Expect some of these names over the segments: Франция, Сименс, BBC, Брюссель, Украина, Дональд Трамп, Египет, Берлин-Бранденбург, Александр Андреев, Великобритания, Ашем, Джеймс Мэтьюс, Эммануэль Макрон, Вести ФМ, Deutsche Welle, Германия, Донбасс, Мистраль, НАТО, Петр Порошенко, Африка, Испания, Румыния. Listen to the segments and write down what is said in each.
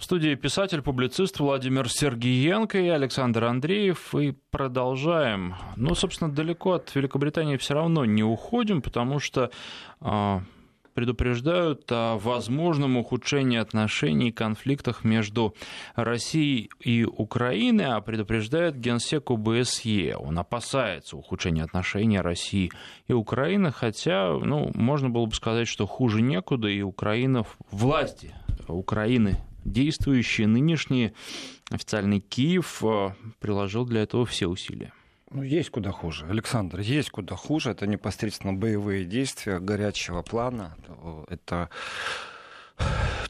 В студии писатель, публицист Владимир Сергиенко и Александр Андреев. И продолжаем. Ну, собственно, далеко от Великобритании все равно не уходим, потому что предупреждают о возможном ухудшении отношений и конфликтах между Россией и Украиной, а предупреждает генсек ОБСЕ. Он опасается ухудшения отношений России и Украины, хотя, ну, можно было бы сказать, что хуже некуда, и Украина, власти Украины действующие, нынешние, официальный Киев приложил для этого все усилия. Ну, есть куда хуже, Александр, есть куда хуже. Это непосредственно боевые действия горячего плана. Это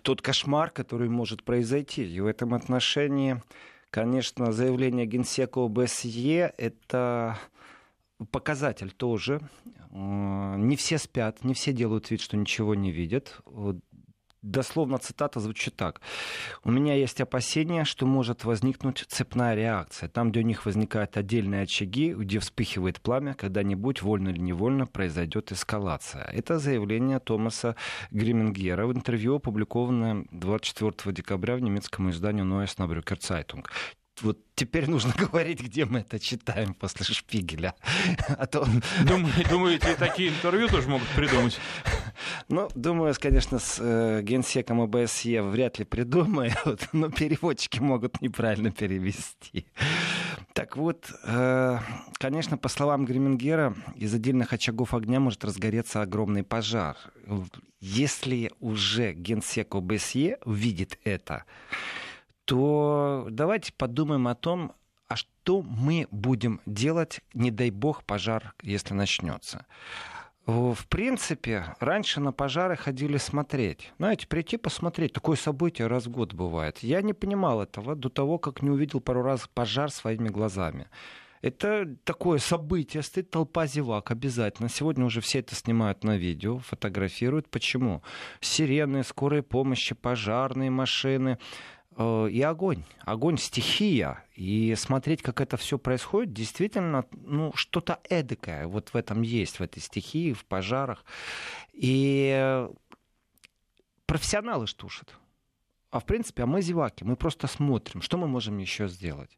тот кошмар, который может произойти. И в этом отношении, конечно, заявление генсека ОБСЕ — это показатель тоже. Не все спят, не все делают вид, что ничего не видят. Дословно цитата звучит так: «У меня есть опасения, что может возникнуть цепная реакция. Там, где у них возникают отдельные очаги, где вспыхивает пламя, когда-нибудь, вольно или невольно, произойдет эскалация». Это заявление Томаса Греминджера в интервью, опубликованное 24 декабря в немецком издании Neue Osnabrücker Zeitung. Вот теперь нужно говорить, где мы это читаем после Шпигеля. А то... Думаете, такие интервью тоже могут придумать? Ну, думаю, конечно, с генсеком ОБСЕ вряд ли придумают, но переводчики могут неправильно перевести. Так вот, конечно, по словам Греминджера, из отдельных очагов огня может разгореться огромный пожар. Если уже генсек ОБСЕ видит это, то давайте подумаем о том, а что мы будем делать, не дай бог, пожар, если начнется. В принципе, раньше на пожары ходили смотреть. Знаете, прийти посмотреть. Такое событие раз в год бывает. Я не понимал этого до того, как не увидел пару раз пожар своими глазами. Это такое событие, стоит толпа зевак обязательно. Сегодня уже все это снимают на видео, фотографируют. Почему? Сирены, скорые помощи, пожарные машины. И огонь. Огонь — стихия. И смотреть, как это все происходит, действительно, ну, что-то эдакое вот в этом есть, в этой стихии, в пожарах. И профессионалы ж тушат. А в принципе, а мы зеваки, мы просто смотрим, что мы можем еще сделать.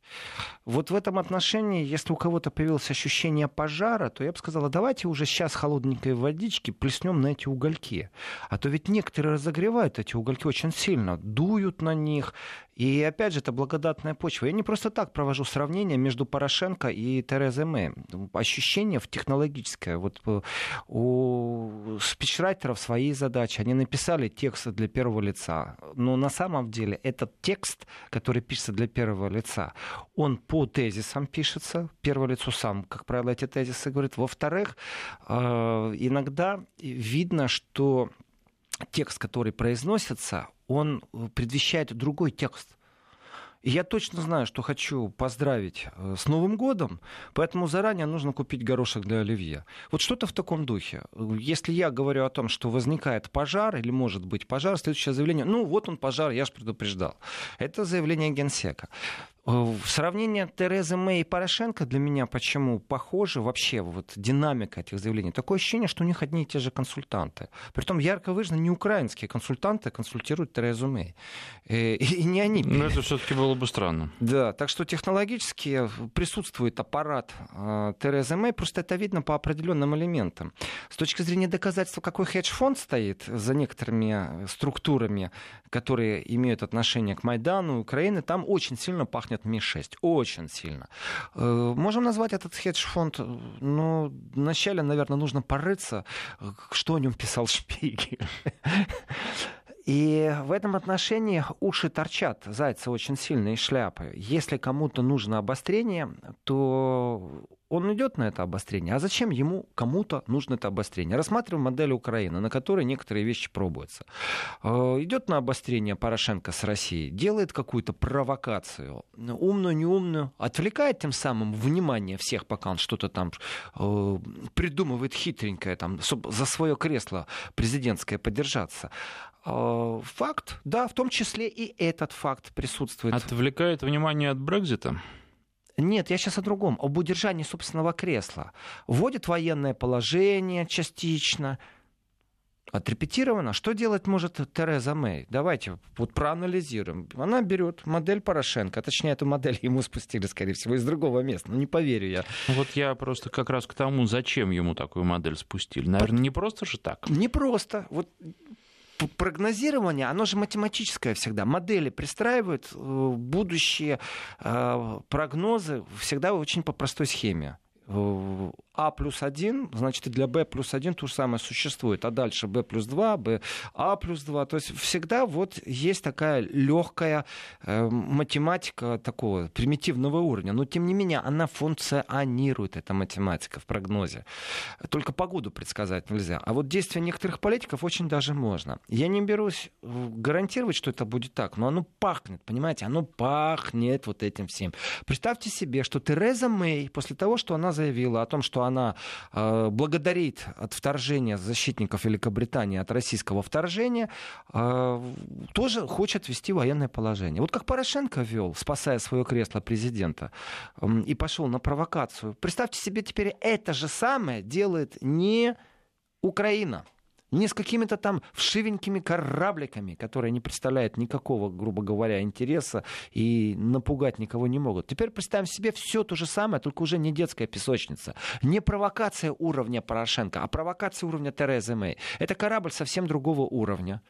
Вот в этом отношении, если у кого-то появилось ощущение пожара, то я бы сказала, давайте уже сейчас холодненькой водички плеснем на эти угольки. А то ведь некоторые разогревают эти угольки очень сильно, дуют на них. И опять же, это благодатная почва. Я не просто так провожу сравнение между Порошенко и Терезой Мэй. Ощущение технологическое. Вот у спичрайтеров свои задачи. Они написали текст для первого лица. Но на самом деле этот текст, который пишется для первого лица, он по тезисам пишется. Первое лицо сам, как правило, эти тезисы говорит. Во-вторых, иногда видно, что текст, который произносится, он предвещает другой текст. И я точно знаю, что хочу поздравить с Новым годом, поэтому заранее нужно купить горошек для оливье. Вот что-то в таком духе. Если я говорю о том, что возникает пожар или может быть пожар, следующее заявление: ну вот он пожар, я же предупреждал. Это заявление генсека. Сравнение Терезы Мэй и Порошенко для меня почему похоже вообще, вот динамика этих заявлений. Такое ощущение, что у них одни и те же консультанты. Притом ярко выражено, не украинские консультанты консультируют Терезу Мэй. И не они. Но это все-таки было бы странно. Да, так что технологически присутствует аппарат Терезы Мэй, просто это видно по определенным элементам. С точки зрения доказательства, какой хедж-фонд стоит за некоторыми структурами, которые имеют отношение к Майдану, Украине, там очень сильно пахнет от Ми-6. Очень сильно. Можем назвать этот хедж-фонд, но вначале, наверное, нужно порыться, что о нем писал Шпигель. И в этом отношении уши торчат, зайцы очень сильные, шляпы. Если кому-то нужно обострение, то он идет на это обострение. А зачем ему, кому-то нужно это обострение? Рассматриваем модель Украины, на которой некоторые вещи пробуются. Идет на обострение Порошенко с Россией, делает какую-то провокацию, умную, неумную, отвлекает тем самым внимание всех, пока он что-то там придумывает хитренькое, там, за свое кресло президентское подержаться. Факт, да, в том числе и этот факт присутствует. Отвлекает внимание от Брекзита? Нет, я сейчас о другом, об удержании собственного кресла. Вводит военное положение частично. отрепетировано. Что делать может Тереза Мэй? Давайте вот проанализируем. Она берет модель Порошенко, точнее, эту модель ему спустили, скорее всего, из другого места. Ну, не поверю я. Вот я просто как раз к тому, зачем ему такую модель спустили. Наверное, не просто же так? Не просто. Вот прогнозирование, оно же математическое всегда. Модели пристраивают будущие прогнозы всегда очень по простой схеме. А плюс 1, значит, и для Б плюс 1 то же самое существует. А дальше Б плюс 2, А плюс 2. То есть всегда вот есть такая легкая математика такого примитивного уровня. Но, тем не менее, она функционирует, эта математика, в прогнозе. Только погоду предсказать нельзя. А вот действия некоторых политиков очень даже можно. Я не берусь гарантировать, что это будет так, но оно пахнет, понимаете? Оно пахнет вот этим всем. Представьте себе, что Тереза Мэй, после того, что она заявила о том, что она благодарит от вторжения защитников Великобритании, от российского вторжения, тоже хочет ввести военное положение. Вот как Порошенко вел, спасая свое кресло президента, и пошел на провокацию. Представьте себе, теперь это же самое делает не Украина, не с какими-то там вшивенькими корабликами, которые не представляют никакого, грубо говоря, интереса и напугать никого не могут. Теперь представим себе все то же самое, только уже не детская песочница. Не провокация уровня Порошенко, а провокация уровня Терезы Мэй. Это корабль совсем другого уровня.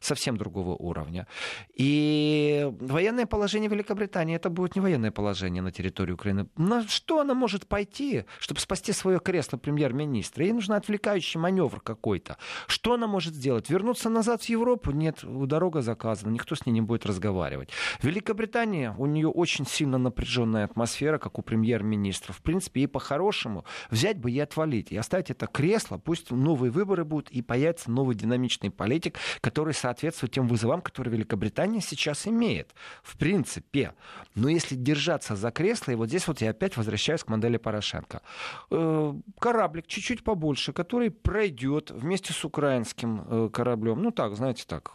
И военное положение Великобритании, это будет не военное положение на территории Украины. На что она может пойти, чтобы спасти свое кресло премьер-министра? Ей нужен отвлекающий маневр какой-то. Что она может сделать? Вернуться назад в Европу? Нет, дорога заказана, никто с ней не будет разговаривать. В Великобритании у нее очень сильно напряженная атмосфера, как у премьер-министра. В принципе, ей по-хорошему взять бы и отвалить, и оставить это кресло, пусть новые выборы будут, и появится новый динамичный политик, который соответствует тем вызовам, которые Великобритания сейчас имеет. В принципе. Но если держаться за кресло, и вот здесь вот я опять возвращаюсь к модели Порошенко. Кораблик чуть-чуть побольше, который пройдет вместе с украинским кораблем, ну так, знаете, так,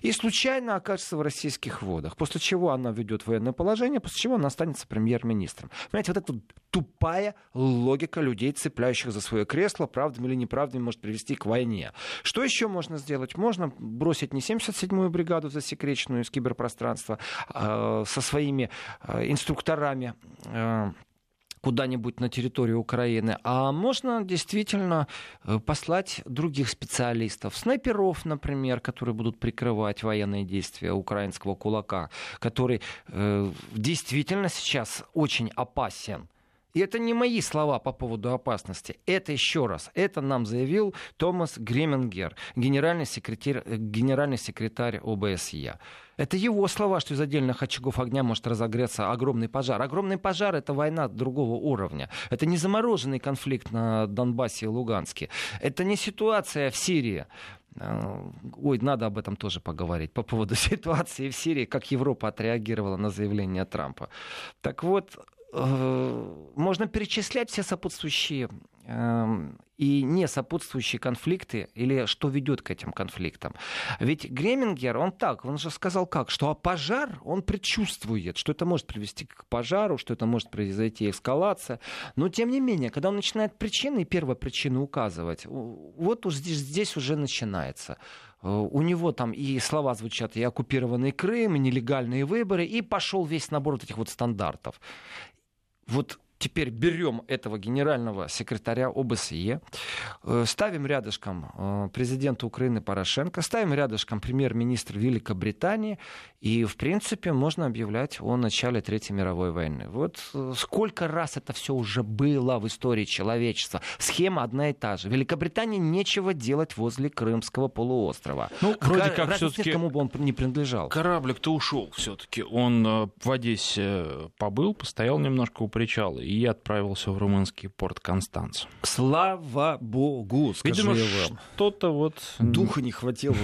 и случайно окажется в российских водах, после чего она ведет военное положение, после чего она останется премьер-министром. Понимаете, вот эта тупая логика людей, цепляющих за свое кресло, правдами или неправдами, может привести к войне. Что еще можно сделать? Можно бросить не 77-ю бригаду, засекреченную из киберпространства, со своими инструкторами, куда-нибудь на территорию Украины, а можно действительно послать других специалистов, снайперов, например, которые будут прикрывать военные действия украинского кулака, который действительно сейчас очень опасен. И это не мои слова по поводу опасности. Это еще раз. Это нам заявил Томас Греминджер, генеральный секретарь ОБСЕ. Это его слова, что из отдельных очагов огня может разогреться огромный пожар. Огромный пожар — это война другого уровня. Это не замороженный конфликт на Донбассе и Луганске. Это не ситуация в Сирии. Ой, надо об этом тоже поговорить, по поводу ситуации в Сирии, как Европа отреагировала на заявление Трампа. Так вот, можно перечислять все сопутствующие и не сопутствующие конфликты или что ведет к этим конфликтам. Ведь Греминджер, он же сказал как, что пожар, он предчувствует, что это может привести к пожару, что это может произойти эскалация. Но тем не менее, когда он начинает причины и первопричины указывать, вот здесь уже начинается. У него там и слова звучат, и оккупированный Крым, и нелегальные выборы, и пошел весь набор вот этих вот стандартов. Вот теперь берем этого генерального секретаря ОБСЕ, ставим рядышком президента Украины Порошенко, ставим рядышком премьер-министра Великобритании, и, в принципе, можно объявлять о начале Третьей мировой войны. Вот сколько раз это все уже было в истории человечества. Схема одна и та же. Великобритании нечего делать возле Крымского полуострова. Ну, вроде как все-таки кому бы он не принадлежал. Кораблик-то ушел все-таки. Он в Одессе побыл, постоял немножко у причала и отправился в румынский порт Констанца. Слава богу, скажу я вам. Видимо, что-то вот... Духа не хватило...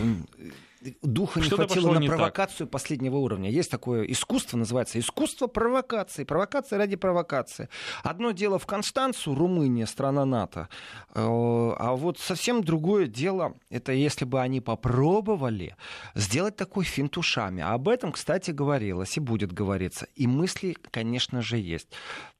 Духа не хватило на провокацию последнего уровня. Есть такое искусство, называется искусство провокации. Провокация ради провокации. Одно дело в Констанцу, Румыния, страна НАТО. А вот совсем другое дело, это если бы они попробовали сделать такой финт ушами. Об этом, кстати, говорилось и будет говориться. И мысли, конечно же, есть.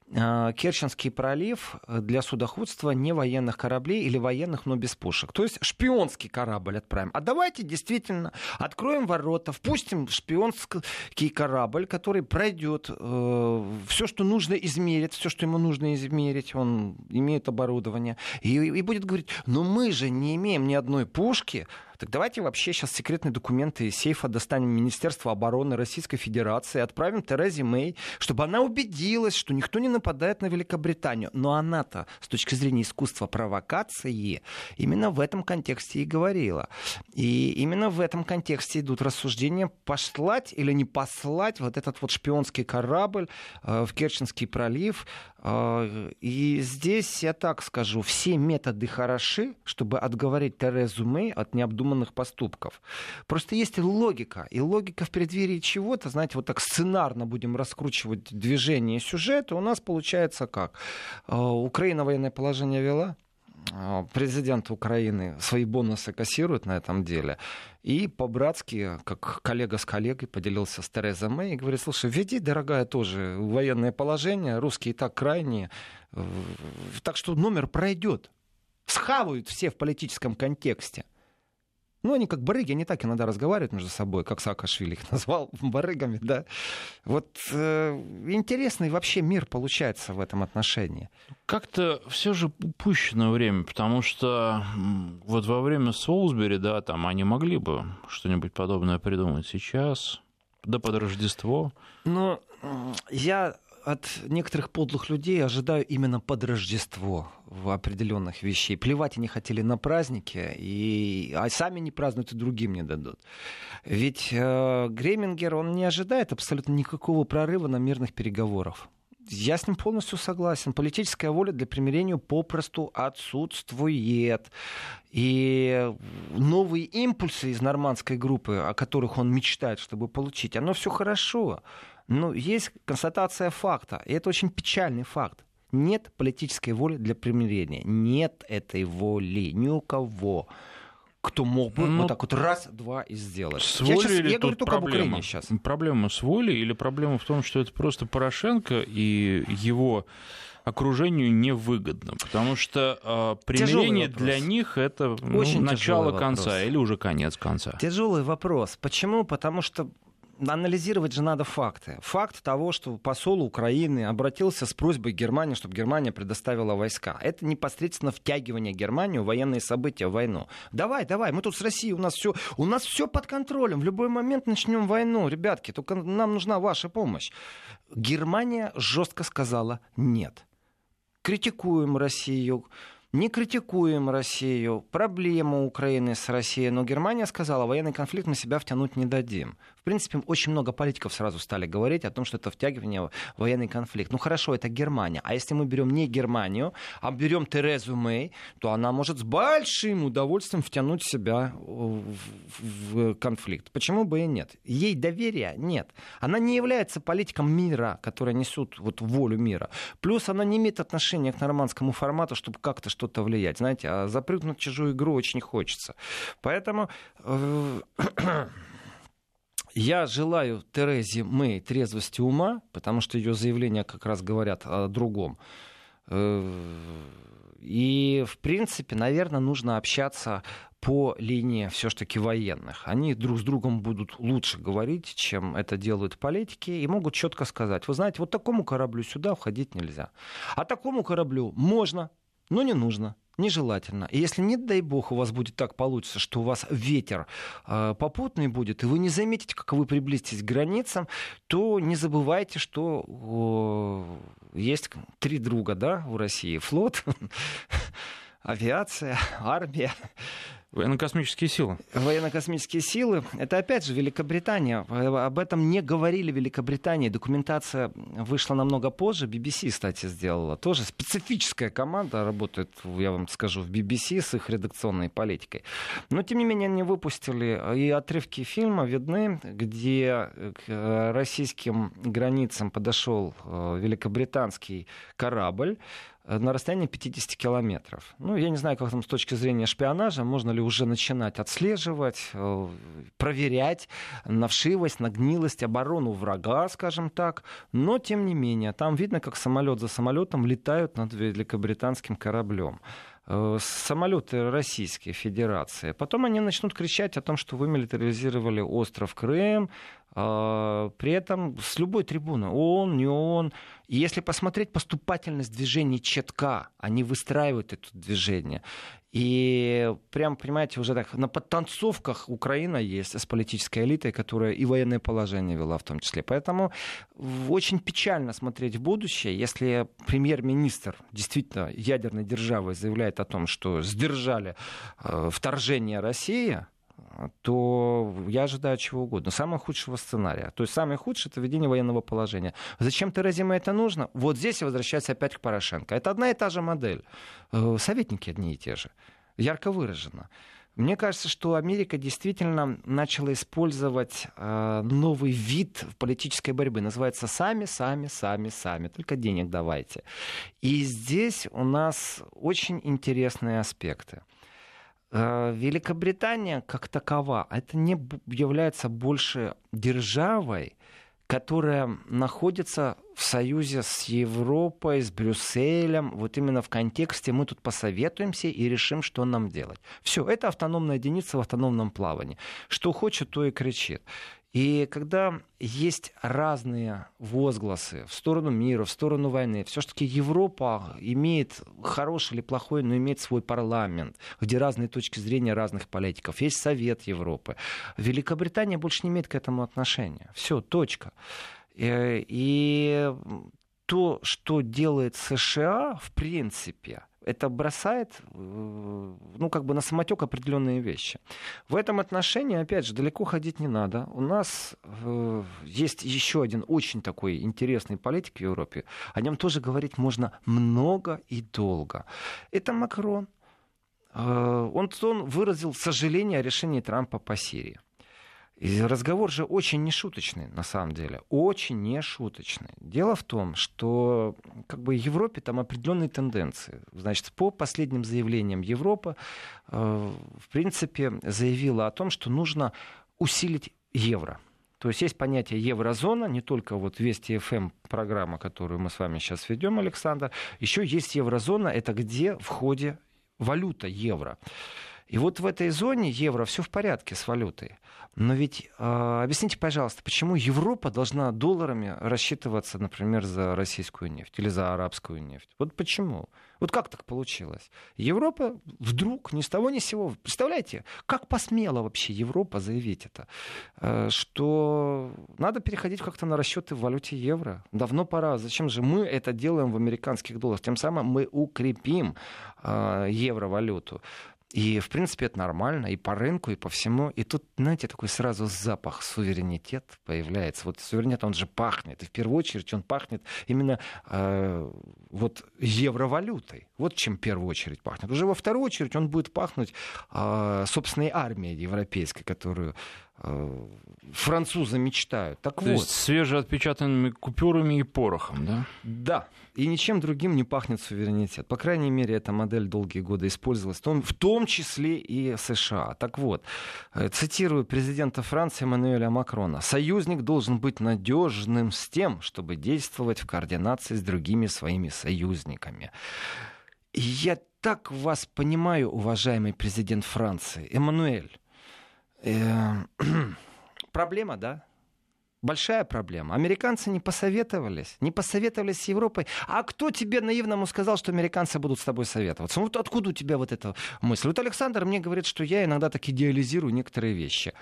Керченский пролив для судоходства не военных кораблей или военных, но без пушек. То есть шпионский корабль отправим. А давайте действительно откроем ворота, впустим шпионский корабль, который пройдет все, что нужно измерить, все, что ему нужно измерить, он имеет оборудование, и будет говорить, но мы же не имеем ни одной пушки. Так давайте вообще сейчас секретные документы из сейфа достанем Министерства обороны Российской Федерации, отправим Терезе Мэй, чтобы она убедилась, что никто не нападает на Великобританию. Но она-то, с точки зрения искусства провокации, именно в этом контексте и говорила. И именно в этом контексте идут рассуждения, послать или не послать вот этот вот шпионский корабль в Керченский пролив. И здесь, я так скажу, все методы хороши, чтобы отговорить Терезу Мэй от необдуманных поступков. Просто есть логика. И логика в преддверии чего-то, знаете, вот так сценарно будем раскручивать движение сюжета, у нас получается как? Украина военное положение вела, президент Украины свои бонусы кассирует на этом деле, и по-братски, как коллега с коллегой, поделился с Терезой Мэй и говорит, слушай, введи, дорогая, тоже военное положение, русские и так крайние, так что номер пройдет. Схавают все в политическом контексте. Ну, они как барыги, они так иногда разговаривают между собой, как Саакашвили их назвал, барыгами, да. Вот интересный вообще мир получается в этом отношении. Как-то все же упущено время, потому что вот во время Солсбери, да, там они могли бы что-нибудь подобное придумать сейчас, да под Рождество. Но я от некоторых подлых людей ожидаю именно под Рождество в определенных вещей. Плевать они хотели на праздники, а сами не празднуют, и другим не дадут. Ведь Греминджер, он не ожидает абсолютно никакого прорыва на мирных переговорах. Я с ним полностью согласен. Политическая воля для примирения попросту отсутствует. И новые импульсы из нормандской группы, о которых он мечтает, чтобы получить, оно все хорошо. Но есть констатация факта, и это очень печальный факт. Нет политической воли для примирения. Нет этой воли ни у кого, кто мог бы вот так вот раз-два и сделать. Я говорю только об Украине сейчас. Проблема с волей или проблема в том, что это просто Порошенко и его окружению невыгодно, потому что примирение для них это начало конца или уже конец конца. Тяжелый вопрос. Почему? Потому что анализировать же надо факты. Факт того, что посол Украины обратился с просьбой к Германии, чтобы Германия предоставила войска. Это непосредственно втягивание Германии в военные события, в войну. Давай, мы тут с Россией, у нас все под контролем. В любой момент начнем войну, ребятки, только нам нужна ваша помощь. Германия жестко сказала нет. Критикуем Россию. Не критикуем Россию, проблема Украины с Россией, но Германия сказала, военный конфликт мы себя втянуть не дадим. В принципе, очень много политиков сразу стали говорить о том, что это втягивание в военный конфликт. Ну хорошо, это Германия, а если мы берем не Германию, а берем Терезу Мэй, то она может с большим удовольствием втянуть себя в конфликт. Почему бы и нет? Ей доверия нет. Она не является политиком мира, который несет вот волю мира. Плюс она не имеет отношения к нормандскому формату, чтобы как-то что-то влиять, знаете, а запрыгнуть в чужую игру очень хочется. Поэтому я желаю Терезе Мэй трезвости ума, потому что ее заявления как раз говорят о другом. И, в принципе, наверное, нужно общаться по линии все-таки военных. Они друг с другом будут лучше говорить, чем это делают политики, и могут четко сказать, вы знаете, вот такому кораблю сюда входить нельзя, а такому кораблю можно, но не нужно, нежелательно. И если, не дай бог, у вас будет так получится, что у вас ветер попутный будет, и вы не заметите, как вы приблизитесь к границам, то не забывайте, что есть три друга, да, у России. Флот, авиация, армия. Военно-космические силы. Военно-космические силы. Это, опять же, Великобритания. Об этом не говорили в Великобритании. Документация вышла намного позже. BBC, кстати, сделала. Тоже специфическая команда работает, я вам скажу, в BBC с их редакционной политикой. Но, тем не менее, они выпустили. И отрывки фильма видны, где к российским границам подошел великобританский корабль на расстоянии 50 километров. Ну, я не знаю, как там с точки зрения шпионажа, можно ли уже начинать отслеживать, проверять на вшивость, на гнилость, оборону врага, скажем так. Но, тем не менее, там видно, как самолет за самолетом летают над великобританским кораблем. Самолеты Российской Федерации. Потом они начнут кричать о том, что вы милитаризировали остров Крым. При этом с любой трибуны. ООН, не ООН. И если посмотреть, поступательность движений четка. Они выстраивают это движение. И прям, понимаете, уже так на подтанцовках Украина есть с политической элитой, которая и военное положение вела в том числе. Поэтому очень печально смотреть в будущее, если премьер-министр действительно ядерной державы заявляет о том, что сдержали вторжение России, то я ожидаю чего угодно. Самого худшего сценария. То есть самое худшее — это введение военного положения. Зачем Терезе Мэй это нужно? Вот здесь возвращается опять к Порошенко. Это одна и та же модель. Советники одни и те же. Ярко выражено. Мне кажется, что Америка действительно начала использовать новый вид политической борьбы. Называется «сами». Только денег давайте. И здесь у нас очень интересные аспекты. Великобритания как такова, это не является больше державой, которая находится в союзе с Европой, с Брюсселем, вот именно в контексте мы тут посоветуемся и решим, что нам делать. Все, это автономная единица в автономном плавании. Что хочет, то и кричит. И когда есть разные возгласы в сторону мира, в сторону войны, все-таки Европа имеет хороший или плохой, но имеет свой парламент, где разные точки зрения разных политиков. Есть Совет Европы. Великобритания больше не имеет к этому отношения. Все, точка. И то, что делает США, в принципе, это бросает, ну, как бы на самотек определенные вещи. В этом отношении, опять же, далеко ходить не надо. У нас есть еще один очень такой интересный политик в Европе. О нем тоже говорить можно много и долго. Это Макрон. Он выразил сожаление о решении Трампа по Сирии. И разговор же очень нешуточный, на самом деле. Очень нешуточный. Дело в том, что как бы в Европе там определенные тенденции. Значит, по последним заявлениям Европа, в принципе, заявила о том, что нужно усилить евро. То есть есть понятие еврозона, не только вот Вести ФМ программа, которую мы с вами сейчас ведем, Александр. Еще есть еврозона, это где в ходе валюта евро. И вот в этой зоне евро все в порядке с валютой. Но ведь объясните, пожалуйста, почему Европа должна долларами рассчитываться, например, за российскую нефть или за арабскую нефть? Вот почему? Вот как так получилось? Европа вдруг ни с того ни с сего. Представляете, как посмела вообще Европа заявить это? Что надо переходить как-то на расчеты в валюте евро. Давно пора. Зачем же мы это делаем в американских долларах? Тем самым мы укрепим евровалюту. И, в принципе, это нормально, и по рынку, и по всему. И тут, знаете, такой сразу запах, суверенитет появляется. Вот суверенитет, он же пахнет. И в первую очередь он пахнет именно вот евровалютой. Вот чем в первую очередь пахнет. Уже во вторую очередь он будет пахнуть собственной армией европейской, которую французы мечтают. Так вот. То есть свежеотпечатанными купюрами и порохом, да? Да. И ничем другим не пахнет суверенитет. По крайней мере, эта модель долгие годы использовалась, в том числе и США. Так вот, цитирую президента Франции Эммануэля Макрона. «Союзник должен быть надежным с тем, чтобы действовать в координации с другими своими союзниками». И я так вас понимаю, уважаемый президент Франции. Эммануэль, проблема, да? Большая проблема. Американцы не посоветовались с Европой. А кто тебе наивному сказал, что американцы будут с тобой советоваться? Вот откуда у тебя вот эта мысль? Вот Александр мне говорит, что я иногда так идеализирую некоторые вещи.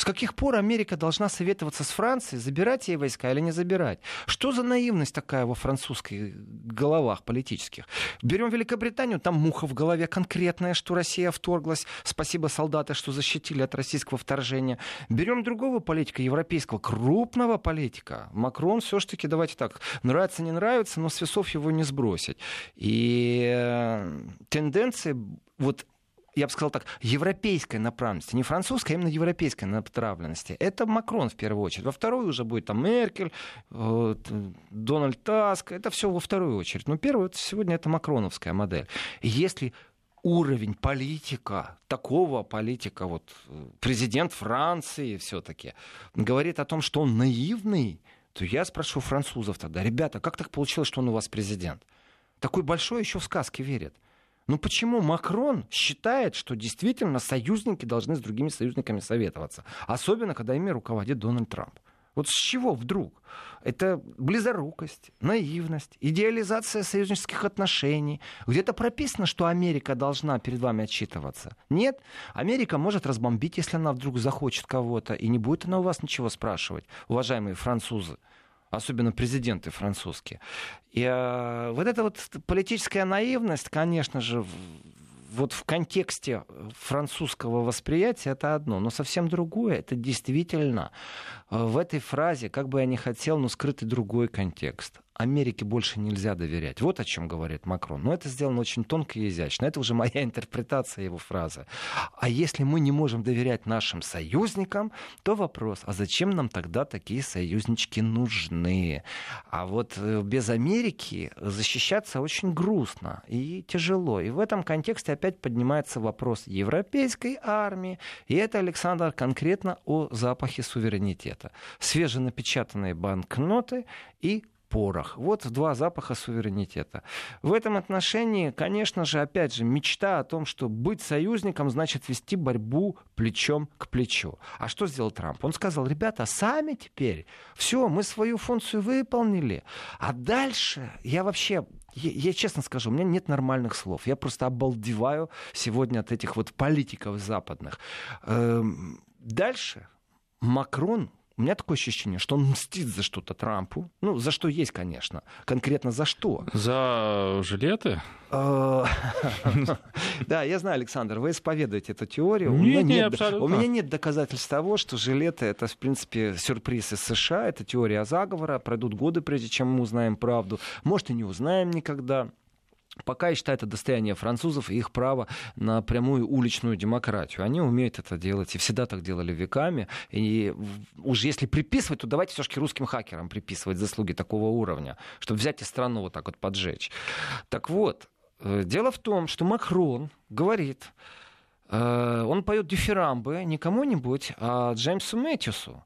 С каких пор Америка должна советоваться с Францией, забирать ей войска или не забирать? Что за наивность такая во французских головах политических? Берем Великобританию, там муха в голове конкретная, что Россия вторглась. Спасибо, солдаты, что защитили от российского вторжения. Берем другого политика, европейского, крупного политика. Макрон все-таки, давайте так, нравится, не нравится, но с весов его не сбросить. И тенденции вот я бы сказал так, европейской направленности, не французской, а именно европейской направленности. Это Макрон в первую очередь. Во вторую уже будет там Меркель, Дональд Таск. Это все во вторую очередь. Но первое, сегодня это макроновская модель. Если уровень политика, такого политика, вот президент Франции все-таки, говорит о том, что он наивный, то я спрошу французов тогда: ребята, как так получилось, что он у вас президент? Такой большой еще в сказки верит. Ну почему Макрон считает, что действительно союзники должны с другими союзниками советоваться? Особенно, когда ими руководит Дональд Трамп. Вот с чего вдруг? Это близорукость, наивность, идеализация союзнических отношений. Где-то прописано, что Америка должна перед вами отчитываться. Нет, Америка может разбомбить, если она вдруг захочет кого-то, и не будет она у вас ничего спрашивать, уважаемые французы, особенно президенты французские. И вот эта вот политическая наивность, конечно же, вот в контексте французского восприятия это одно, но совсем другое. Это действительно в этой фразе, как бы я ни хотел, но скрытый другой контекст. Америке больше нельзя доверять. Вот о чем говорит Макрон. Но это сделано очень тонко и изящно. Это уже моя интерпретация его фразы. А если мы не можем доверять нашим союзникам, то вопрос, а зачем нам тогда такие союзнички нужны? А вот без Америки защищаться очень грустно и тяжело. И в этом контексте опять поднимается вопрос европейской армии. И это, Александр, конкретно о запахе суверенитета. Свеженапечатанные банкноты и порох. Вот два запаха суверенитета. В этом отношении, конечно же, опять же, мечта о том, что быть союзником значит вести борьбу плечом к плечу. А что сделал Трамп? Он сказал: ребята, сами теперь, все, мы свою функцию выполнили. А дальше я вообще... Я честно скажу, у меня нет нормальных слов. Я просто обалдеваю сегодня от этих вот политиков западных. Дальше Макрон... У меня такое ощущение, что он мстит за что-то Трампу. Ну, за что есть, конечно. Конкретно за что? За жилеты? Да, я знаю, Александр, вы исповедуете эту теорию. У меня нет доказательств того, что жилеты — это, в принципе, сюрприз из США. Это теория заговора. Пройдут годы, прежде чем мы узнаем правду. Может, и не узнаем никогда. Пока я считаю, это достояние французов и их право на прямую уличную демократию. Они умеют это делать и всегда так делали веками. И уж если приписывать, то давайте все-таки русским хакерам приписывать заслуги такого уровня, чтобы взять и страну вот так вот поджечь. Так вот, дело в том, что Макрон говорит, он поет дифирамбы не кому-нибудь, а Джеймсу Мэтьюсу,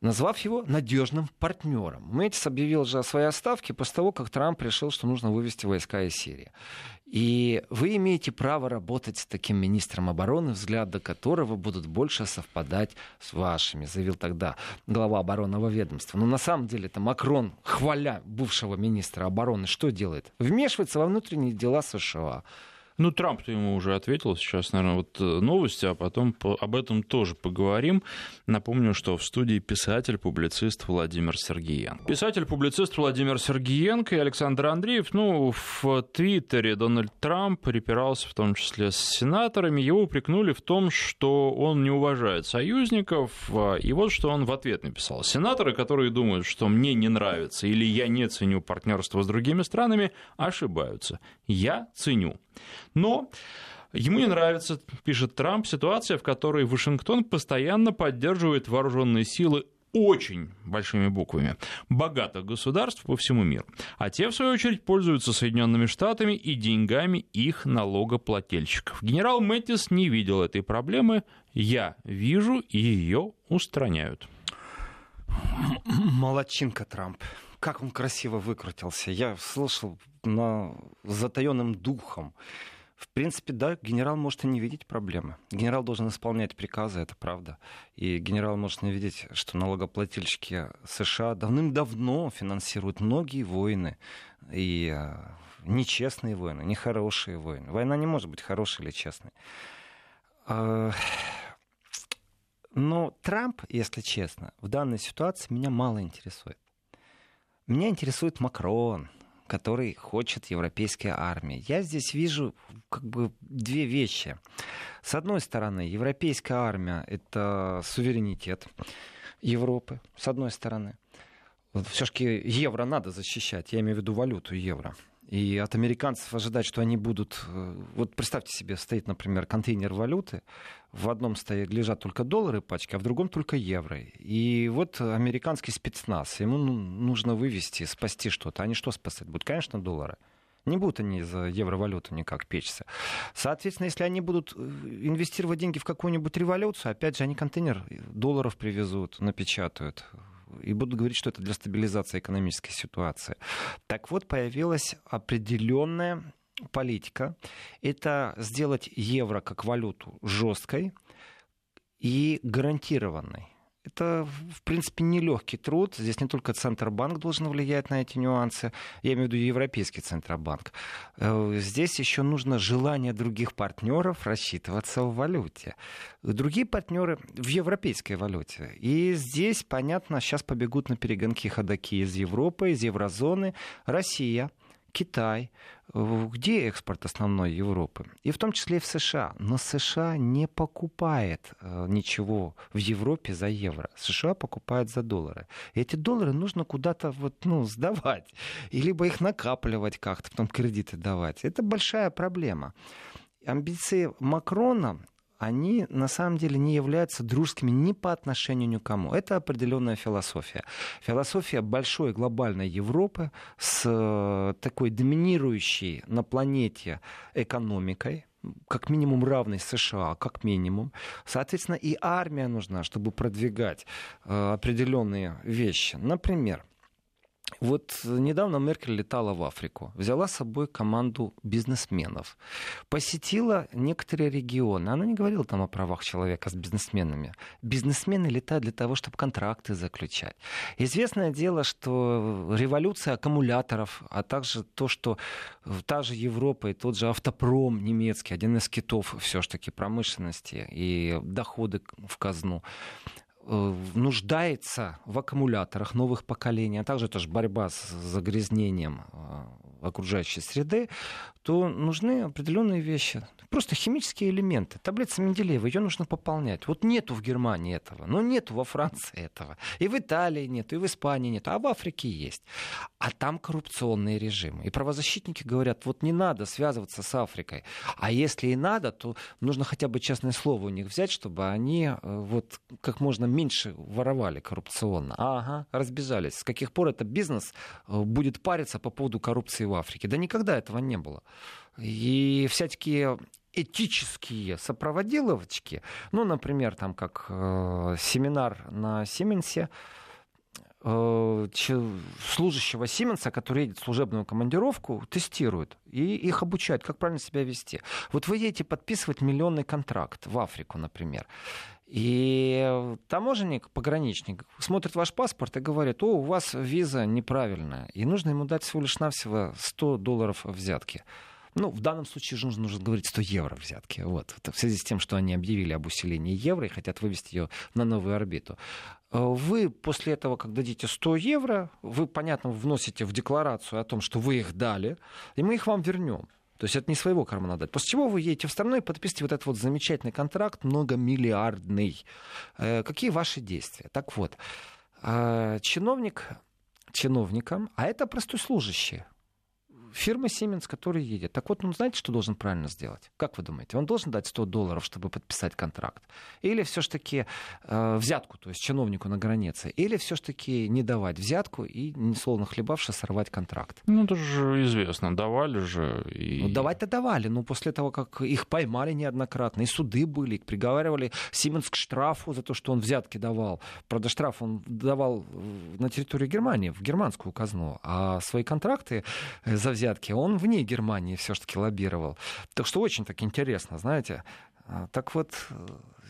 назвав его надежным партнером. Мэтьюс объявил же о своей отставке после того, как Трамп решил, что нужно вывести войска из Сирии. И вы имеете право работать с таким министром обороны, взгляды которого будут больше совпадать с вашими, заявил тогда глава оборонного ведомства. Но на самом деле это Макрон, хваля бывшего министра обороны, что делает? Вмешивается во внутренние дела США. Ну, Трамп-то ему уже ответил. Сейчас, наверное, вот новости, а потом об этом тоже поговорим. Напомню, что в студии писатель-публицист Владимир Сергиенко. Писатель-публицист Владимир Сергиенко и Александр Андреев. Ну, в Твиттере Дональд Трамп припирался в том числе с сенаторами. Его упрекнули в том, что он не уважает союзников. И вот что он в ответ написал. Сенаторы, которые думают, что мне не нравится или я не ценю партнерство с другими странами, ошибаются. Я ценю. Но ему не нравится, пишет Трамп, ситуация, в которой Вашингтон постоянно поддерживает вооруженные силы очень большими буквами богатых государств по всему миру. А те, в свою очередь, пользуются Соединенными Штатами и деньгами их налогоплательщиков. Генерал Мэтьюс не видел этой проблемы. Я вижу, и ее устраняют. Молодчинка, Трамп. Как он красиво выкрутился. Я слышал с затаённым духом. В принципе, да, генерал может и не видеть проблемы. Генерал должен исполнять приказы, это правда. И генерал может не видеть, что налогоплательщики США давным-давно финансируют многие войны. И нечестные войны, нехорошие войны. Война не может быть хорошей или честной. Но Трамп, если честно, в данной ситуации меня мало интересует. Меня интересует Макрон, который хочет европейской армии. Я здесь вижу как бы две вещи. С одной стороны, европейская армия — это суверенитет Европы, с одной стороны. Все-таки евро надо защищать, я имею в виду валюту евро. И от американцев ожидать, что они будут... Вот представьте себе, стоит, например, контейнер валюты. В одном лежат только доллары пачки, а в другом только евро. И вот американский спецназ. Ему нужно вывести, спасти что-то. Они что спасать будут? Конечно, доллары. Не будут они за евровалюту никак печься. Соответственно, если они будут инвестировать деньги в какую-нибудь революцию, опять же, они контейнер долларов привезут, напечатают. И будут говорить, что это для стабилизации экономической ситуации. Так вот, появилась определенная политика. Это сделать евро как валюту жесткой и гарантированной. Это, в принципе, нелегкий труд. Здесь не только Центробанк должен влиять на эти нюансы. Я имею в виду Европейский Центробанк. Здесь еще нужно желание других партнеров рассчитываться в валюте. Другие партнеры в европейской валюте. И здесь, понятно, сейчас побегут на перегонки ходаки из Европы, из еврозоны. Россия, Китай. Где экспорт основной Европы? И в том числе и в США. Но США не покупает ничего в Европе за евро. США покупает за доллары. И эти доллары нужно куда-то сдавать. И либо их накапливать как-то, потом кредиты давать. Это большая проблема. Амбиции Макрона... они на самом деле не являются дружескими ни по отношению ни к кому. Это определенная философия. Философия большой глобальной Европы с такой доминирующей на планете экономикой, как минимум равной США, как минимум. Соответственно, и армия нужна, чтобы продвигать определенные вещи. Например, вот недавно Меркель летала в Африку, взяла с собой команду бизнесменов, посетила некоторые регионы. Она не говорила там о правах человека с бизнесменами. Бизнесмены летают для того, чтобы контракты заключать. Известное дело, что революция аккумуляторов, а также то, что та же Европа и тот же автопром немецкий, один из китов все-таки промышленности и доходы в казну, нуждается в аккумуляторах новых поколений, а также это же борьба с загрязнением окружающей среды, то нужны определенные вещи. Просто химические элементы. Таблица Менделеева, ее нужно пополнять. Вот нету в Германии этого, но нету во Франции этого. И в Италии нету, и в Испании нету, а в Африке есть. А там коррупционные режимы. И правозащитники говорят, вот не надо связываться с Африкой. А если и надо, то нужно хотя бы честное слово у них взять, чтобы они вот как можно меньше воровали коррупционно. Ага, разбежались. С каких пор это бизнес будет париться по поводу коррупции в Африке? Да никогда этого не было. И всякие этические сопроводиловочки, например, там как семинар на Сименсе, служащего Сименса, который едет в служебную командировку, тестируют и их обучают, как правильно себя вести. Вот вы едете подписывать миллионный контракт в Африку, например, и таможенник, пограничник смотрит ваш паспорт и говорит, у вас виза неправильная, и нужно ему дать всего лишь навсего $100 взятки. В данном случае же нужно говорить 100 евро взятки. Вот. В связи с тем, что они объявили об усилении евро и хотят вывести ее на новую орбиту. Вы после этого, как дадите 100 евро, вы, понятно, вносите в декларацию о том, что вы их дали, и мы их вам вернем. То есть это не своего кармана дать. После чего вы едете в страну и подписываете вот этот вот замечательный контракт, многомиллиардный. Какие ваши действия? Так вот, чиновникам, а это простой служащий фирмы «Сименс», который едет. Так вот, знаете, что должен правильно сделать? Как вы думаете? Он должен дать $100, чтобы подписать контракт? Или все-таки взятку, то есть чиновнику на границе? Или все-таки не давать взятку и, несолоно хлебавши, сорвать контракт? Это же известно. Давали же. И... давать-то давали. Но после того, как их поймали неоднократно, и суды были, их приговаривали «Сименс» к штрафу за то, что он взятки давал. Правда, штраф он давал на территории Германии, в германскую казну. А свои контракты за взятки он вне Германии все-таки лоббировал. Так что очень так интересно, знаете. Так вот,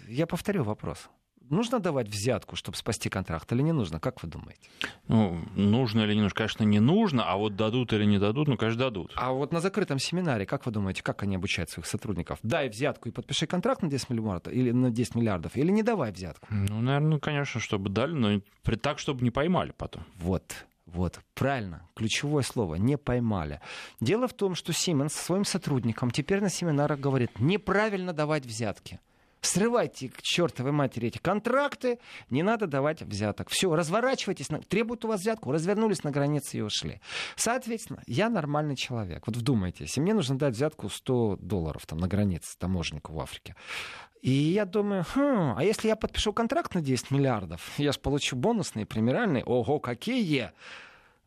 я повторю вопрос. Нужно давать взятку, чтобы спасти контракт, или не нужно? Как вы думаете? Нужно или не нужно? Конечно, не нужно. А вот дадут или не дадут, конечно, дадут. А вот на закрытом семинаре, как вы думаете, как они обучают своих сотрудников? Дай взятку и подпиши контракт на 10 миллиардов, или на 10 миллиардов, или не давай взятку? Наверное, конечно, чтобы дали, но так, чтобы не поймали потом. Вот, правильно, ключевое слово, не поймали. Дело в том, что Сименс своим сотрудникам теперь на семинарах говорит, неправильно давать взятки. Срывайте к чертовой матери эти контракты, не надо давать взяток. Все, разворачивайтесь, требуют у вас взятку, развернулись на границе и ушли. Соответственно, я нормальный человек. Вот вдумайтесь, и мне нужно дать взятку $100 там, на границе таможеннику в Африке. И я думаю, а если я подпишу контракт на 10 миллиардов, я же получу бонусные, премиальные, ого, какие!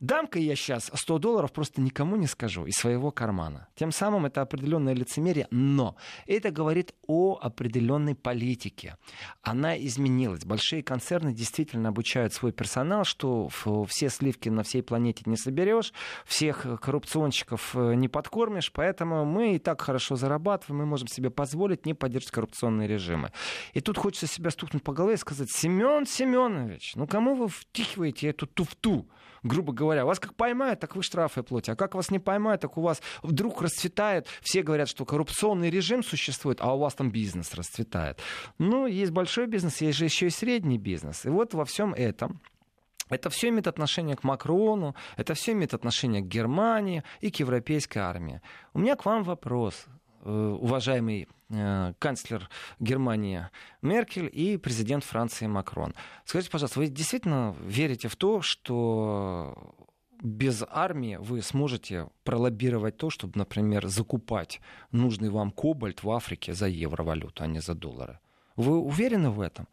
Дам-ка я сейчас $100 просто никому не скажу из своего кармана. Тем самым это определенное лицемерие, но это говорит о определенной политике. Она изменилась. Большие концерны действительно обучают свой персонал, что все сливки на всей планете не соберешь, всех коррупционщиков не подкормишь, поэтому мы и так хорошо зарабатываем, мы можем себе позволить не поддерживать коррупционные режимы. И тут хочется себя стукнуть по голове и сказать: Семен Семенович, ну кому вы втихиваете эту туфту? Грубо говоря, вас как поймают, так вы штрафы платите. А как вас не поймают, так у вас вдруг расцветает. Все говорят, что коррупционный режим существует, а у вас там бизнес расцветает. Ну, есть большой бизнес, есть же еще и средний бизнес. И вот во всем этом... Это все имеет отношение к Макрону, это все имеет отношение к Германии и к европейской армии. У меня к вам вопрос, уважаемый канцлер Германии Меркель и президент Франции Макрон. Скажите, пожалуйста, вы действительно верите в то, что без армии вы сможете пролоббировать то, чтобы, например, закупать нужный вам кобальт в Африке за евровалюту, а не за доллары? Вы уверены в этом?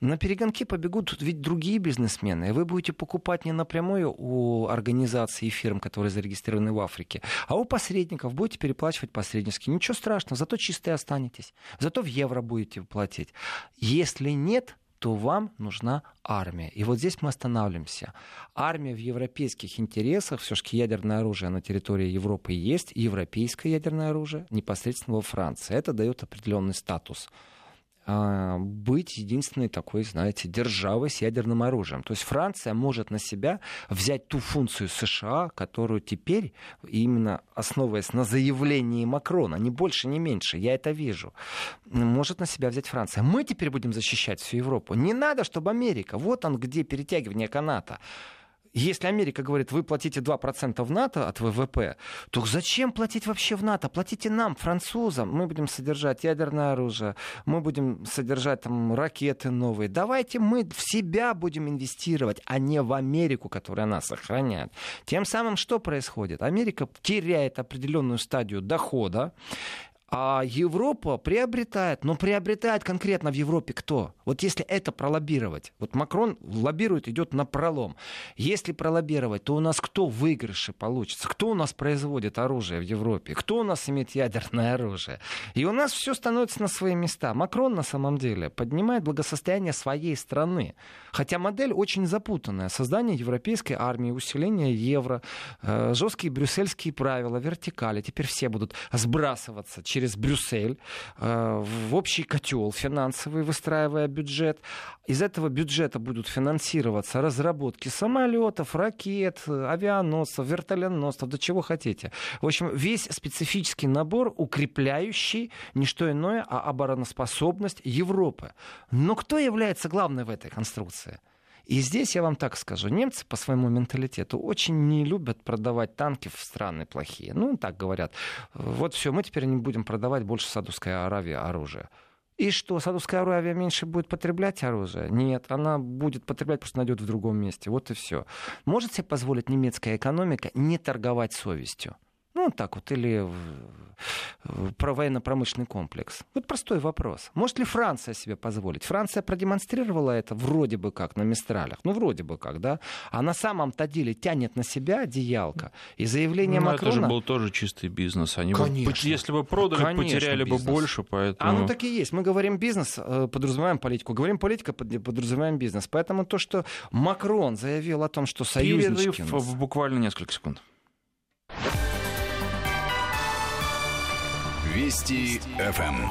На перегонки побегут ведь другие бизнесмены. И вы будете покупать не напрямую у организаций и фирм, которые зарегистрированы в Африке, а у посредников будете переплачивать посреднически. Ничего страшного, зато чистые останетесь. Зато в евро будете платить. Если нет, то вам нужна армия. И вот здесь мы останавливаемся. Армия в европейских интересах, все-таки ядерное оружие на территории Европы есть, европейское ядерное оружие непосредственно во Франции. Это дает определенный статус. Быть единственной такой, знаете, державой с ядерным оружием. То есть Франция может на себя взять ту функцию США, которую теперь, именно основываясь на заявлении Макрона, ни больше, ни меньше, я это вижу, может на себя взять Франция. Мы теперь будем защищать всю Европу. Не надо, чтобы Америка, вот он где перетягивание каната. Если Америка говорит, вы платите 2% в НАТО от ВВП, то зачем платить вообще в НАТО? Платите нам, французам. Мы будем содержать ядерное оружие, мы будем содержать там ракеты новые. Давайте мы в себя будем инвестировать, а не в Америку, которая нас охраняет. Тем самым что происходит? Америка теряет определенную стадию дохода, а Европа приобретает, но приобретает конкретно в Европе кто? Вот если это пролоббировать, вот Макрон лоббирует, идет на пролом. Если пролоббировать, то у нас кто выигрыши получится? Кто у нас производит оружие в Европе? Кто у нас имеет ядерное оружие? И у нас все становится на свои места. Макрон на самом деле поднимает благосостояние своей страны. Хотя модель очень запутанная. Создание европейской армии, усиление евро, жесткие брюссельские правила, вертикали. Теперь все будут сбрасываться через Брюссель в общий котел финансовый, выстраивая бюджет. Из этого бюджета будут финансироваться разработки самолетов, ракет, авианосцев, вертолетоносцев, до чего хотите. В общем, весь специфический набор, укрепляющий не что иное, а обороноспособность Европы. Но кто является главным в этой конструкции? И здесь я вам так скажу, немцы по своему менталитету очень не любят продавать танки в страны плохие. Ну, так говорят, вот все, мы теперь не будем продавать больше Саудовской Аравии оружие. И что, Саудовская Аравия меньше будет потреблять оружие? Нет, она будет потреблять, потому что найдет в другом месте. Вот и все. Может себе позволить немецкая экономика не торговать совестью? Ну, так вот, или про военно-промышленный комплекс. Вот простой вопрос. Может ли Франция себе позволить? Франция продемонстрировала это вроде бы как на Мистралях. Ну, вроде бы как, да? А на самом-то деле тянет на себя одеялко. И заявление Макрона... это же был тоже чистый бизнес. Они конечно. Бы, если бы продали, конечно, потеряли бизнес. Бы больше, поэтому... Оно так и есть. Мы говорим бизнес, подразумеваем политику. Говорим политика, подразумеваем бизнес. Поэтому то, что Макрон заявил о том, что союзнички... Перерыв в буквально несколько секунд. Вести ФМ.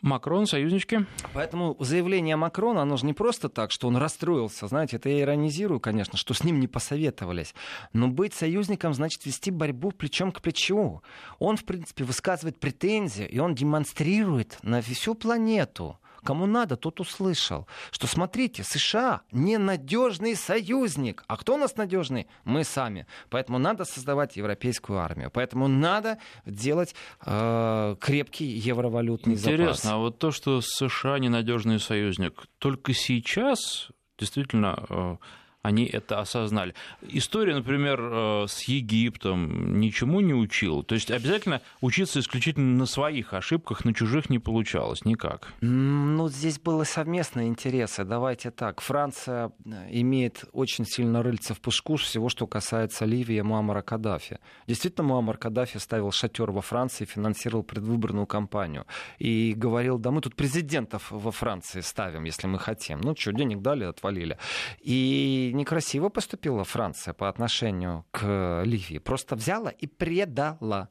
Макрон, союзнички. Поэтому заявление Макрона, оно же не просто так, что он расстроился. Знаете, это я иронизирую, конечно, что с ним не посоветовались. Но быть союзником значит вести борьбу плечом к плечу. Он, в принципе, высказывает претензии, и он демонстрирует на всю планету, Кому надо, тот услышал, что, смотрите, США ненадежный союзник. А кто у нас надежный? Мы сами. Поэтому надо создавать европейскую армию. Поэтому надо делать крепкий евровалютный запас. Интересно, а вот то, что США ненадежный союзник, только сейчас действительно... Они это осознали. История, например, с Египтом ничему не учила. То есть обязательно учиться исключительно на своих ошибках, на чужих не получалось никак. Ну, здесь были совместные интересы. Давайте так. Франция имеет очень сильно рыльце в пушку всего, что касается Ливии и Муаммара Каддафи. Действительно, Муаммар Каддафи ставил шатер во Франции, финансировал предвыборную кампанию. И говорил, да мы тут президентов во Франции ставим, если мы хотим. Ну, что, денег дали, отвалили. И некрасиво поступила Франция по отношению к Ливии. Просто взяла и предала.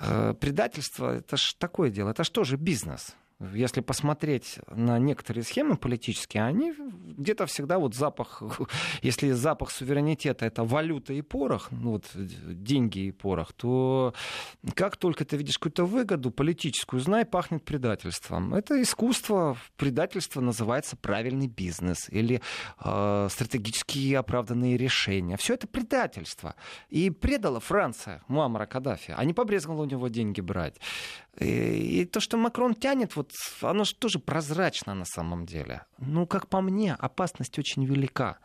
Предательство — это ж такое дело, это ж тоже бизнес. Если посмотреть на некоторые схемы политические, они где-то всегда вот запах, если запах суверенитета — это валюта и порох, ну вот деньги и порох, то как только ты видишь какую-то выгоду политическую, знай, пахнет предательством. Это искусство, предательство называется правильный бизнес или стратегически оправданные решения. Все это предательство. И предала Франция Муаммара Каддафи, а не побрезгнула у него деньги брать. И то, что Макрон тянет, вот, оно же тоже прозрачно на самом деле. Ну, как по мне, опасность очень велика.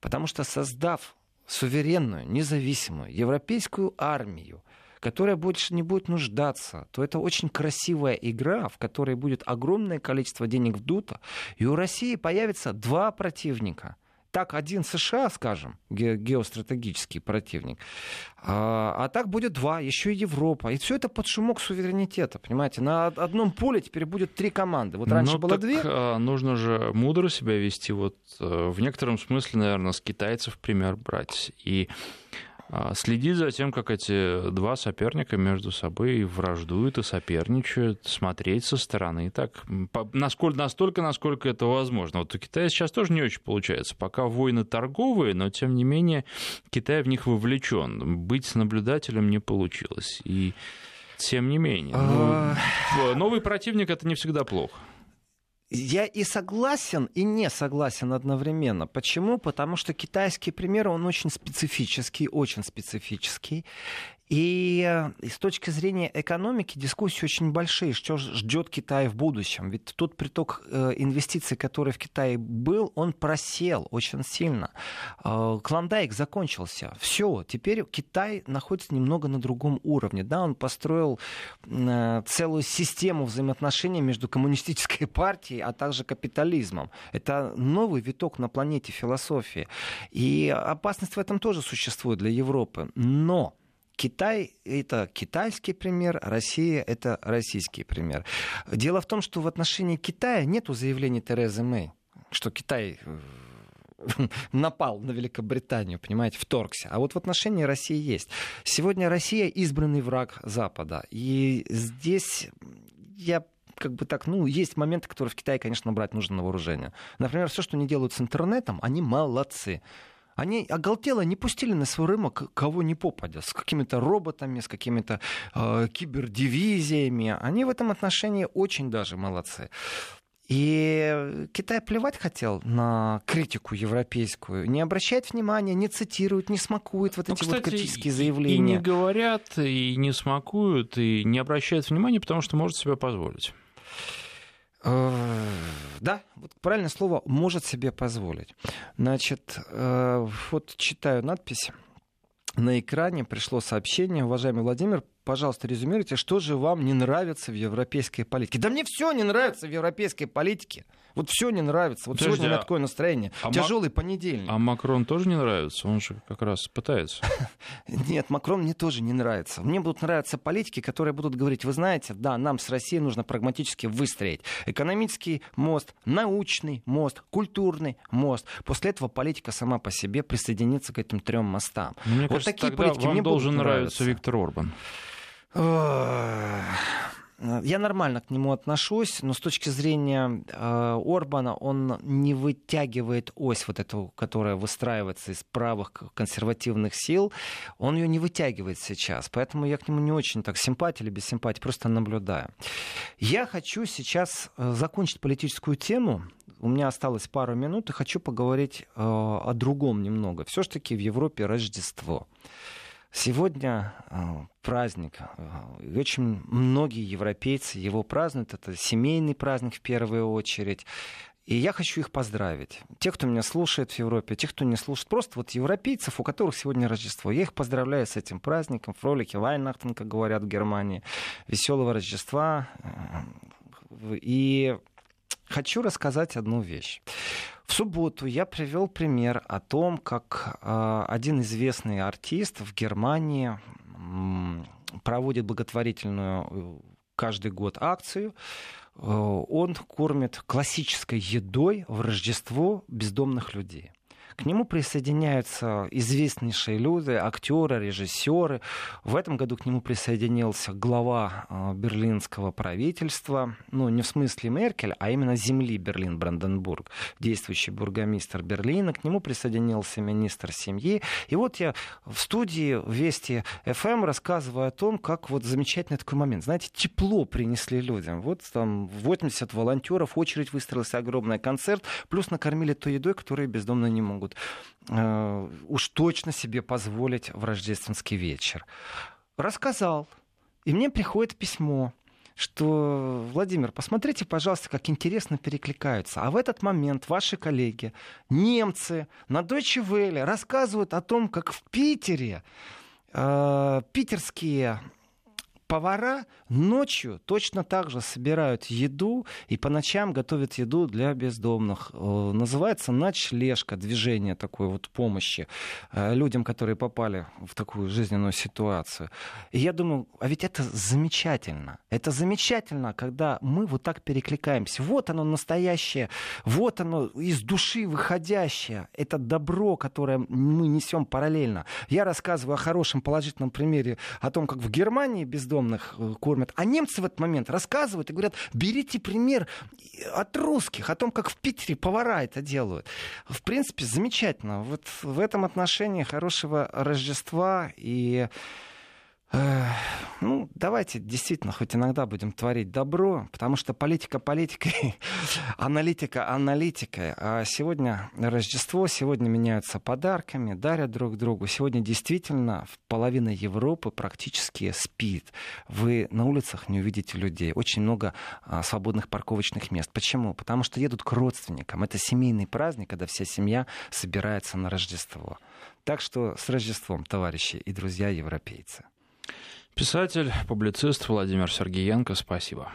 Потому что, создав суверенную, независимую европейскую армию, которая больше не будет нуждаться, то это очень красивая игра, в которой будет огромное количество денег вдуто, и у России появится два противника. Так, один США, скажем, геостратегический противник, а так будет два, еще и Европа. И все это под шумок суверенитета, понимаете? На одном поле теперь будет три команды. Вот раньше было две. Нужно же мудро себя вести. Вот в некотором смысле, наверное, с китайцев пример брать. И следить за тем, как эти два соперника между собой враждуют и соперничают, смотреть со стороны так, настолько, насколько это возможно. Вот у Китая сейчас тоже не очень получается. Пока войны торговые, но, тем не менее, Китай в них вовлечен. Быть наблюдателем не получилось. И, тем не менее, новый противник — это не всегда плохо. Я и согласен, и не согласен одновременно. Почему? Потому что китайский пример, он очень специфический. И с точки зрения экономики дискуссии очень большие. Что ждет Китай в будущем? Ведь тот приток инвестиций, который в Китае был, он просел очень сильно. Клондайк закончился. Все, теперь Китай находится немного на другом уровне. Да, он построил целую систему взаимоотношений между коммунистической партией, а также капитализмом. Это новый виток на планете философии. И опасность в этом тоже существует для Европы. Но Китай — это китайский пример, Россия — это российский пример. Дело в том, что в отношении Китая нету заявлений Терезы Мэй, что Китай напал на Великобританию, понимаете, вторгся. А вот в отношении России есть. Сегодня Россия — избранный враг Запада. И здесь я... есть моменты, которые в Китае, конечно, брать нужно на вооружение. Например, все, что они делают с интернетом, они молодцы. Они оголтело не пустили на свой рынок кого ни попадя, с какими-то роботами, с какими-то кибердивизиями. Они в этом отношении очень даже молодцы. И Китай плевать хотел на критику европейскую, не обращает внимания, не цитирует, не смакует вот эти вот критические заявления. И не говорят, и не смакуют, и не обращают внимания, потому что может себе позволить. Да, вот правильное слово «может себе позволить». Значит, вот читаю надпись. На экране пришло сообщение. Уважаемый Владимир, пожалуйста, резюмируйте, что же вам не нравится в европейской политике? Да мне все не нравится в европейской политике. Вот все не нравится. Вот подожди, сегодня у меня такое настроение. Тяжелый понедельник. А Макрон тоже не нравится? Он же как раз пытается. Нет, Макрон мне тоже не нравится. Мне будут нравиться политики, которые будут говорить, вы знаете, да, нам с Россией нужно прагматически выстроить экономический мост, научный мост, культурный мост. После этого политика сама по себе присоединится к этим трем мостам. Мне кажется, такие политики мне будут нравиться. Вам должен нравиться Виктор Орбан. Я нормально к нему отношусь, но с точки зрения Орбана он не вытягивает ось вот эту, которая выстраивается из правых консервативных сил, он ее не вытягивает сейчас, поэтому я к нему не очень так симпатия или без симпатии, просто наблюдаю. Я хочу сейчас закончить политическую тему, у меня осталось пару минут, и хочу поговорить о другом немного. Все-таки в Европе Рождество. Сегодня праздник, и очень многие европейцы его празднуют, это семейный праздник в первую очередь, и я хочу их поздравить, тех, кто меня слушает в Европе, тех, кто не слушает, просто вот европейцев, у которых сегодня Рождество, я их поздравляю с этим праздником, фролихе Вайнахтен, как говорят в Германии, веселого Рождества, и хочу рассказать одну вещь. В субботу я привел пример о том, как один известный артист в Германии проводит благотворительную каждый год акцию. Он кормит классической едой в Рождество бездомных людей. К нему присоединяются известнейшие люди, актеры, режиссеры. В этом году к нему присоединился глава берлинского правительства. Ну, не в смысле Меркель, а именно земли Берлин-Бранденбург. Действующий бургомистр Берлина. К нему присоединился министр семьи. И вот я в студии Вести ФМ рассказываю о том, как вот замечательный такой момент. Знаете, тепло принесли людям. Вот там 80 волонтеров, очередь выстроилась огромная, концерт. Плюс накормили той едой, которую бездомные не могут уж точно себе позволить в рождественский вечер. Рассказал. И мне приходит письмо, что, Владимир, посмотрите, пожалуйста, как интересно перекликаются. А в этот момент ваши коллеги, немцы, на Deutsche Welle рассказывают о том, как в Питере питерские повара ночью точно так же собирают еду и по ночам готовят еду для бездомных. Называется ночлежка, движение такой вот помощи людям, которые попали в такую жизненную ситуацию. И я думаю, а ведь это замечательно. Это замечательно, когда мы вот так перекликаемся. Вот оно настоящее, вот оно из души выходящее. Это добро, которое мы несем параллельно. Я рассказываю о хорошем положительном примере, о том, как в Германии бездомные кормят. А немцы в этот момент рассказывают и говорят, берите пример от русских, о том, как в Питере повара это делают. В принципе, замечательно. Вот в этом отношении хорошего Рождества и... Ну, давайте действительно хоть иногда будем творить добро, потому что политика политикой, аналитика аналитикой. А сегодня Рождество, сегодня меняются подарками, дарят друг другу. Сегодня действительно половина Европы практически спит. Вы на улицах не увидите людей. Очень много свободных парковочных мест. Почему? Потому что едут к родственникам. Это семейный праздник, когда вся семья собирается на Рождество. Так что с Рождеством, товарищи и друзья европейцы. Писатель, публицист Владимир Сергиенко, спасибо.